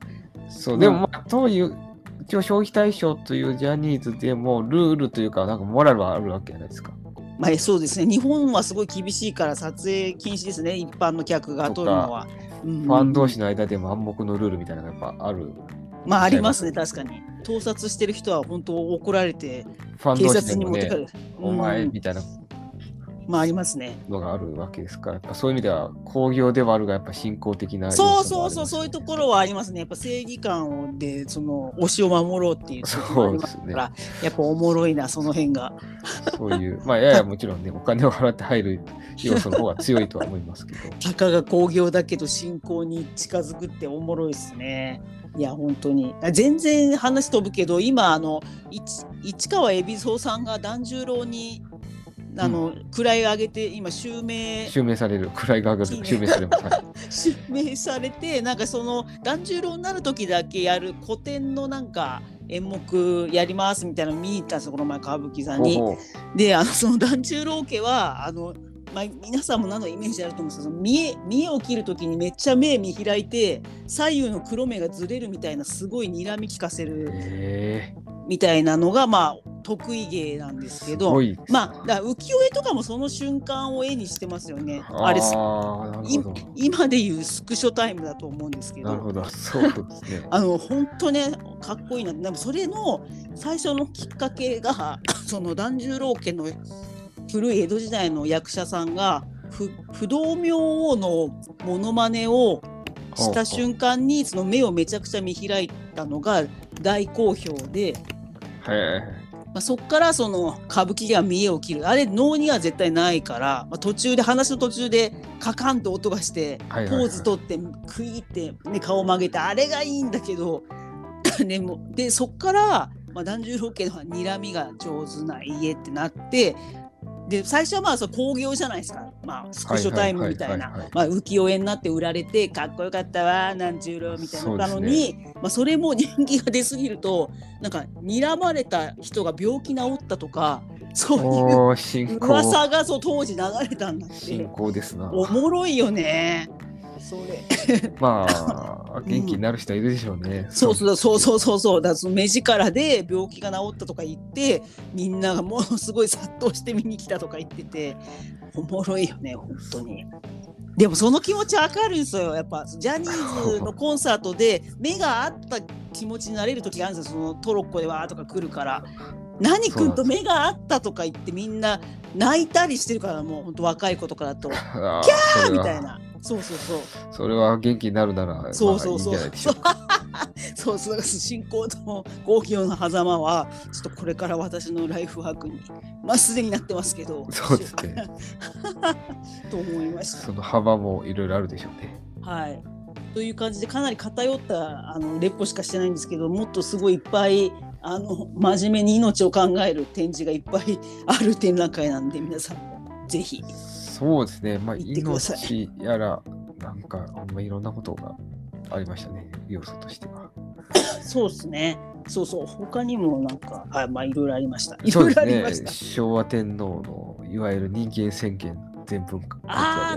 そう、でもまあそういう一応消費対象というジャニーズでもルールというかなんかモラルはあるわけじゃないですか。まあそうですね。日本はすごい厳しいから撮影禁止ですね。一般の客が撮るのは。ファン同士の間でも暗黙のルールみたいなのがやっぱある。まあありますね、確かに。盗撮してる人は本当怒られて警察に持ってかれる、お前みたいな、まあありますねのがあるわけですから、やっぱそういう意味では興行ではあるがやっぱ信仰的な、ね、そういうところはありますね。やっぱ正義感でその推しを守ろうっていうところがありますから、そうですね、やっぱおもろいなその辺が。そういうまあややもちろんねお金を払って入る要素の方が強いとは思いますけど。たかが興行だけど信仰に近づくっておもろいですね。いや本当に全然話飛ぶけど、今市川海老蔵さんが團十郎に位を上げて今襲名される、位が上がる、襲名されます、襲名されて、なんかその團十郎になる時だけやる古典のなんか演目やりますみたいなの見に行ったんですよ、この前歌舞伎さんに。でその團十郎家はまあ、皆さんも何のイメージあると思うんですけど、見栄を切るときにめっちゃ目見開いて左右の黒目がずれるみたいな、すごい睨み利かせるみたいなのがまあ得意芸なんですけど、まあだ浮世絵とかもその瞬間を絵にしてますよね。あれ今でいうスクショタイムだと思うんですけど。なるほど、そうですね。本当ねかっこいいな。でもそれの最初のきっかけがその團十郎家の古い江戸時代の役者さんが不動明王のモノマネをした瞬間にその目をめちゃくちゃ見開いたのが大好評で、そこからその歌舞伎が見栄を切る、あれ能には絶対ないから、途中で話の途中でカカンと音がしてポーズ取ってクイって、ね、顔曲げてあれがいいんだけどね、もうでそこから、團十郎家の睨みが上手な家ってなって、で最初はまあ興行じゃないですか、スクショタイムみたいな浮世絵になって売られてかっこよかったわ團十郎みたいなのに、ね、それも人気が出すぎるとなんか睨まれた人が病気治ったとかそういう噂がそう当時流れたんだって。信仰ですな。おもろいよねそれ元気になる人はいるでしょうね、うん、そうだから目力で病気が治ったとか言ってみんながものすごい殺到して見に来たとか言ってておもろいよね本当に。でもその気持ちわかるんですよ、やっぱジャニーズのコンサートで目が合った気持ちになれる時があるんですよ、そのトロッコでわーとか来るから、何君と目が合ったとか言ってみんな泣いたりしてるから、もう本当若い子とかだとキャーみたいな、そうそれは元気になるならそういいんじゃないでしょうか。そう信仰と興行の狭間はちょっとこれから私のライフワークにすでになってますけど、そうですねと思いました。その幅もいろいろあるでしょうね。はいという感じでかなり偏ったレポしかしてないんですけど、もっとすごいいっぱい真面目に命を考える展示がいっぱいある展覧会なんで皆さんぜひ。そうですね、命やらなんかいろんなことがありましたね、要素としては。そうですね、そう他にもなんかいろいろありました。昭和天皇のいわゆる人間宣言全文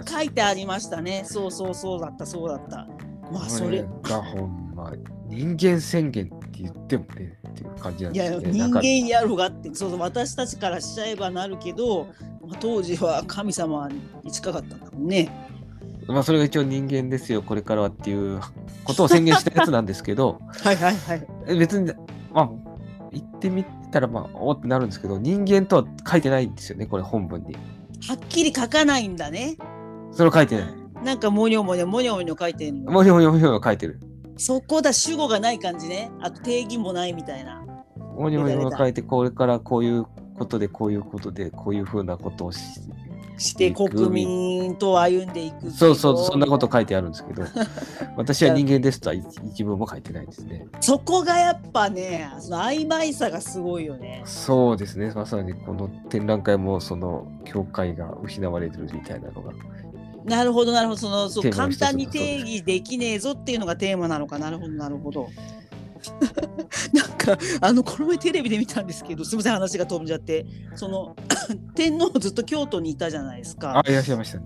書いてありましたね。そうだった。それがほんま人間宣言って言ってもねっていう感じなんですね。いや人間やろがってそう私たちからしちゃえばなるけど、当時は神様に近かったんだもんね。それが一応人間ですよこれからはっていうことを宣言したやつなんですけどはい別に言ってみたらおってなるんですけど、人間とは書いてないんですよね、これ本文にはっきり書かないんだね。それ書いてない、なんかもにょもにょ書いてるの。もにょ書いてる。そこだ、主語がない感じね。あと定義もないみたいな。もにょもにょ書いて、これからこういうことでこういうことでこういうふうなことをして国民と歩んでいく。そうそんなこと書いてあるんですけど私は人間ですとは一文も書いてないですね。そこがやっぱね、その曖昧さがすごいよね。そうですね、まさにこの展覧会もその境界が失われてるみたいなのが。なるほどそう簡単に定義できねえぞっていうのがテーマなのか。なるほどなんかこの前テレビで見たんですけど、すみません話が飛んじゃって、その天皇ずっと京都にいたじゃないですか。いらっしゃいました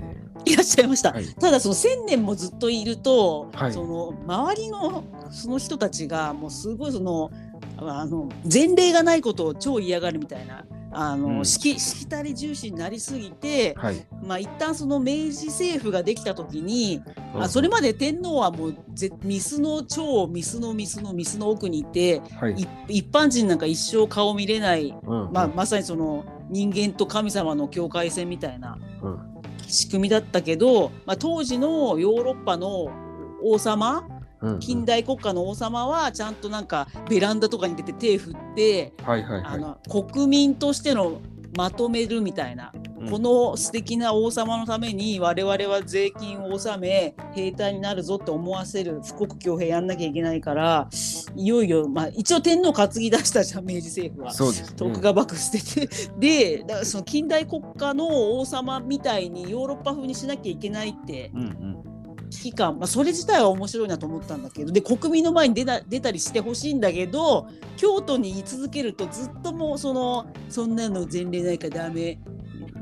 ね。はい、ただその1000年もずっといると、その周りのその人たちがもうすごいその前例がないことを超嫌がるみたいな。しきたり重視になりすぎて、一旦その明治政府ができた時に、それまで天皇はもう御簾の奥にいて、一般人なんか一生顔見れない、まさにその人間と神様の境界線みたいな仕組みだったけど、当時のヨーロッパの王様、近代国家の王様はちゃんとなんかベランダとかに出て手振って、国民としてのまとめるみたいな、この素敵な王様のために我々は税金を納め兵隊になるぞって思わせる富国強兵やんなきゃいけないから、いよいよ、一応天皇担ぎ出したじゃん明治政府は。そうですね、徳川幕府捨ててで、だからその近代国家の王様みたいにヨーロッパ風にしなきゃいけないって、危機感、それ自体は面白いなと思ったんだけど、で国民の前に出たりしてほしいんだけど、京都に居続けるとずっともうそんなの前例ないからダメ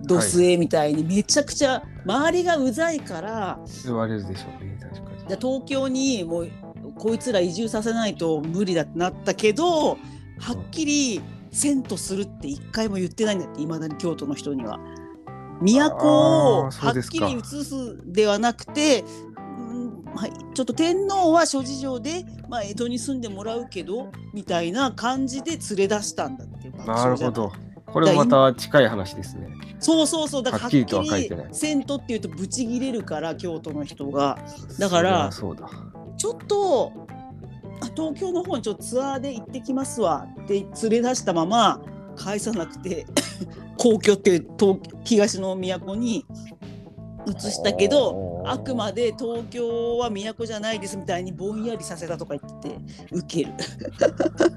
ドスエみたいに、めちゃくちゃ周りがうざいから言われるでしょうね。確かに東京にもうこいつら移住させないと無理だってなったけど、はっきり遷都するって一回も言ってないんだって、いまだに京都の人には。都をはっきり移すではなくて、ちょっと天皇は諸事情で、江戸に住んでもらうけどみたいな感じで連れ出したんだっていう。なるほど、これもまた近い話ですね。そうだからはっきりとは書いてない。遷都っていうとブチギレるから京都の人が。だからそうだちょっと東京の方にちょっとツアーで行ってきますわって連れ出したまま返さなくて皇居っていう東の都に移したけど、あくまで東京は都じゃないですみたいにぼんやりさせたとか言ってウケる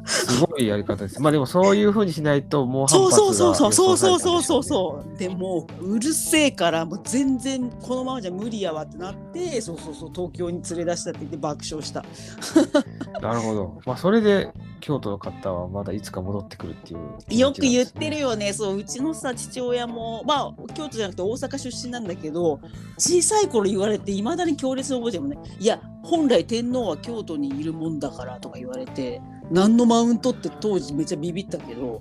すごいやり方です。まあでもそういう風にしないともう反発が、そうでもうるせえからもう全然このままじゃ無理やわってなって、東京に連れ出したって言って爆笑したなるほど、まあ、それで京都の方はまだいつか戻ってくるっていう、ね、よく言ってるよね。そううちのさ父親もまあ京都じゃなくて大阪出身なんだけど、小さい頃言われて未だに強烈な覚えてもね、いや本来天皇は京都にいるもんだからとか言われて、何のマウントって当時めっちゃビビったけど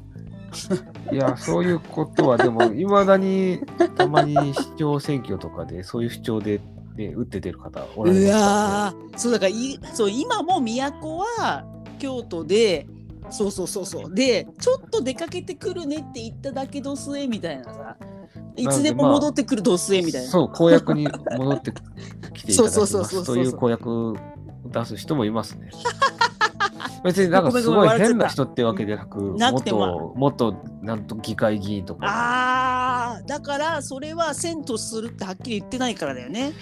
いやそういうことはでも未だにたまに市長選挙とかでそういう主張でね打って出る方おられますからね。そうだからそう今も都は京都でそうでちょっと出かけてくるねって言っただけどすえみたいなさ、いつでも戻ってくるどすえみたいな、そう公約に戻ってきていただきますという公約を出す人もいますね別になんかすごい変な人ってわけでなく、元なんと議会議員とか、あだからそれは遷都するってはっきり言ってないからだよね。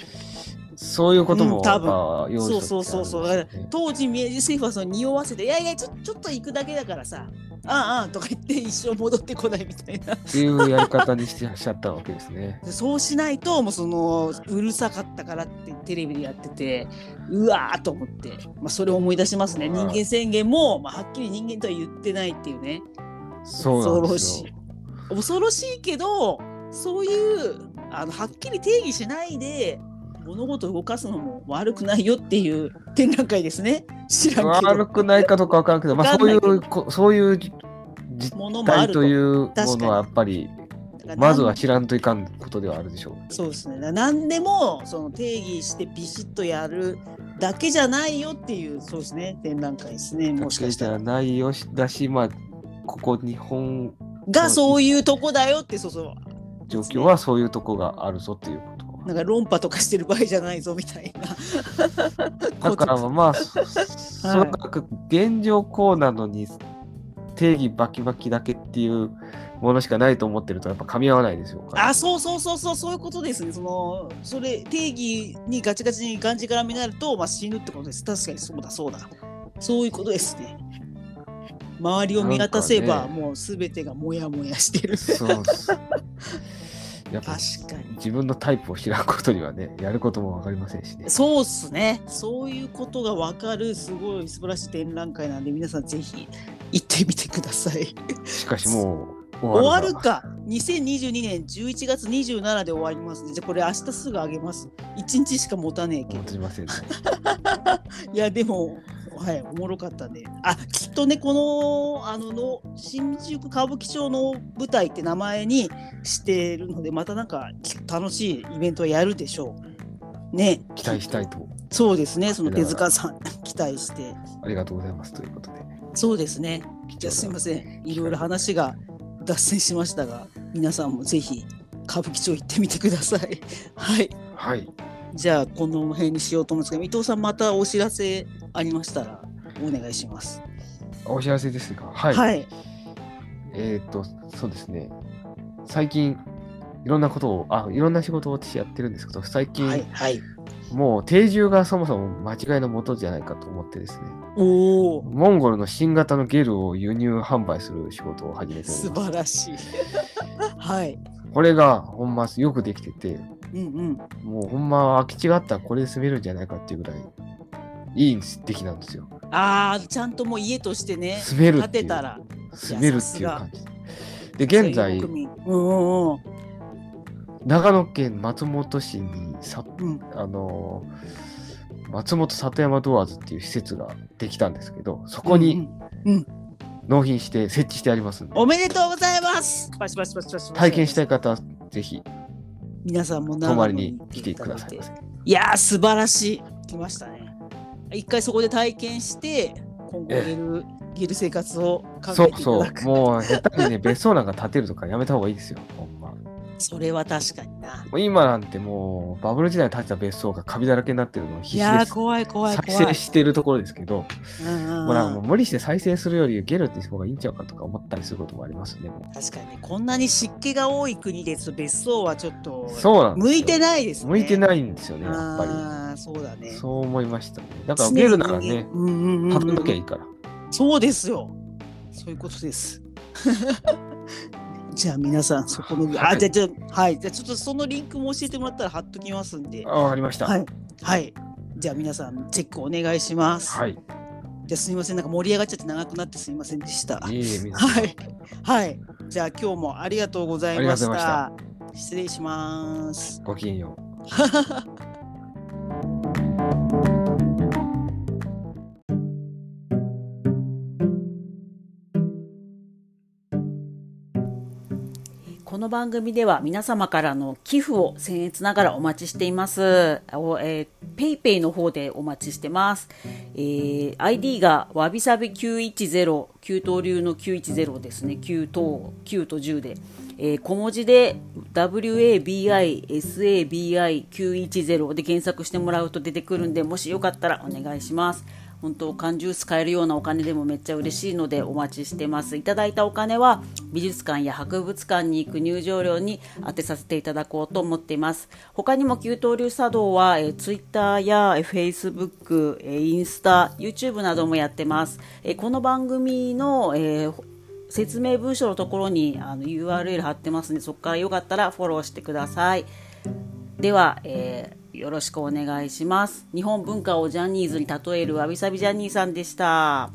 そういうことも、多分用意して、ね、そう当時明治政府はその匂わせて、いやいやちょっと行くだけだからさ、あんとか言って一生戻ってこないみたいなっていうやり方にしてらっしゃったわけですねそうしないともうそのうるさかったからってテレビでやってて、うわーと思って、まあ、それを思い出しますね。人間宣言も、まあ、はっきり人間とは言ってないっていうね。そうなんですよ。恐ろしいけど、そういうはっきり定義しないで物事を動かすのも悪くないよっていう展覧会ですね。知らんけど悪くないかどうか分からんけど、まあ、そういう実態というものはやっぱりまずは知らんといかんことではあるでしょう。そうですね。何でもその定義してビシッとやるだけじゃないよっていう、そうですね、展覧会ですね。もしかしたらないよだし、まあここ日本がそういうとこだよって、そう状況はそういうとこがあるぞっていう、なんか論破とかしてる場合じゃないぞみたいなだからまあその現状こうなのに定義バキバキだけっていうものしかないと思ってるとやっぱ噛み合わないですよ。あ、そういうことですね。それ定義にガチガチにがんじがらみになると、まあ、死ぬってことです。確かにそうだそういうことですね。周りを見渡せば、もう全てがモヤモヤしてるそうやっぱ確かに自分のタイプを知らんことにはね、やることも分かりませんしね。そうっすね。そういうことが分かる、すごい素晴らしい展覧会なんで、皆さんぜひ行ってみてください。しかしもう終わるか。2022年11月27で終わりますね。じゃあこれ明日すぐ上げます。1日しか持たねえけど持ちませんねいやでもはい、おもろかったね。あ、きっとね、この新宿歌舞伎町の舞台って名前にしているので、またなんか楽しいイベントをやるでしょうね。期待したいと。そうですね。その手塚さん期待して。ありがとうございますということで。そうですね。じゃあすいません。いろいろ話が脱線しましたが、皆さんもぜひ歌舞伎町行ってみてください。はい。はい。じゃあこの辺にしようと思うんですけど、伊藤さんまたお知らせありましたらお願いします。お知らせですか。はい、はい、そうですね、最近いろんな仕事を私やってるんですけど、最近、はいはい、もう定住がそもそも間違いのもとじゃないかと思ってですね、おモンゴルの新型のゲルを輸入販売する仕事を始めております。素晴らしいはい。これがほんまよくできてて、うんうん、もうほんま空き地があったらこれで住めるんじゃないかっていうぐらいいい出来なんですよ。ああ、ちゃんともう家としてね、建てたら住めるっていう感じで、現在長野県松本市に松本里山ドアーズっていう施設ができたんですけど、そこに納品して設置してありますんで、おめでとうございます。体験したい方はぜひ皆さんも泊まりに来てください。いやー素晴らしい。来ましたね。一回そこで体験して今後ゲル生活を考えていただく。そうもう下手にね別荘なんか建てるとかやめた方がいいですよ。ほんまそれは確かにな。今なんてもうバブル時代に建てた別荘がカビだらけになってるのを必死で再生してるところですけど、うんうん、もう無理して再生するよりゲルって方がいいんちゃうかとか思ったりすることもありますね。確かにね、こんなに湿気が多い国ですと別荘はちょっと向いてないですね。向いてないんですよね、やっぱり。あ、そうだね。そう思いましたね。だからゲルならね、パブルだけはいいから。そうですよ。そういうことです。じゃあ皆さんそこのじゃあちょっとそのリンクも教えてもらったら貼っときますんで。あ、わかりました。はい、はい、じゃあ皆さんチェックお願いします。はい。じゃあすみません、なんか盛り上がっちゃって長くなってすみませんでした。はいはい。じゃあ今日もありがとうございました。失礼します。ごきげんよう。この番組では皆様からの寄付を僭越ながらお待ちしています。PayPay の方でお待ちしてます。ID がわびさび910、9刀流の910ですね。9と9と10で、小文字で WABISABI910 で検索してもらうと出てくるんで、もしよかったらお願いします。本当、缶ジュース買えるようなお金でもめっちゃ嬉しいのでお待ちしてます。いただいたお金は美術館や博物館に行く入場料に当てさせていただこうと思っています。他にも九刀流茶道はTwitter や Facebook、インスタ、YouTube などもやってます。この番組の、説明文書のところにURL 貼ってますので、そこからよかったらフォローしてください。では、よろしくお願いします。日本文化をジャニーズに例えるわびさびジャニーさんでした。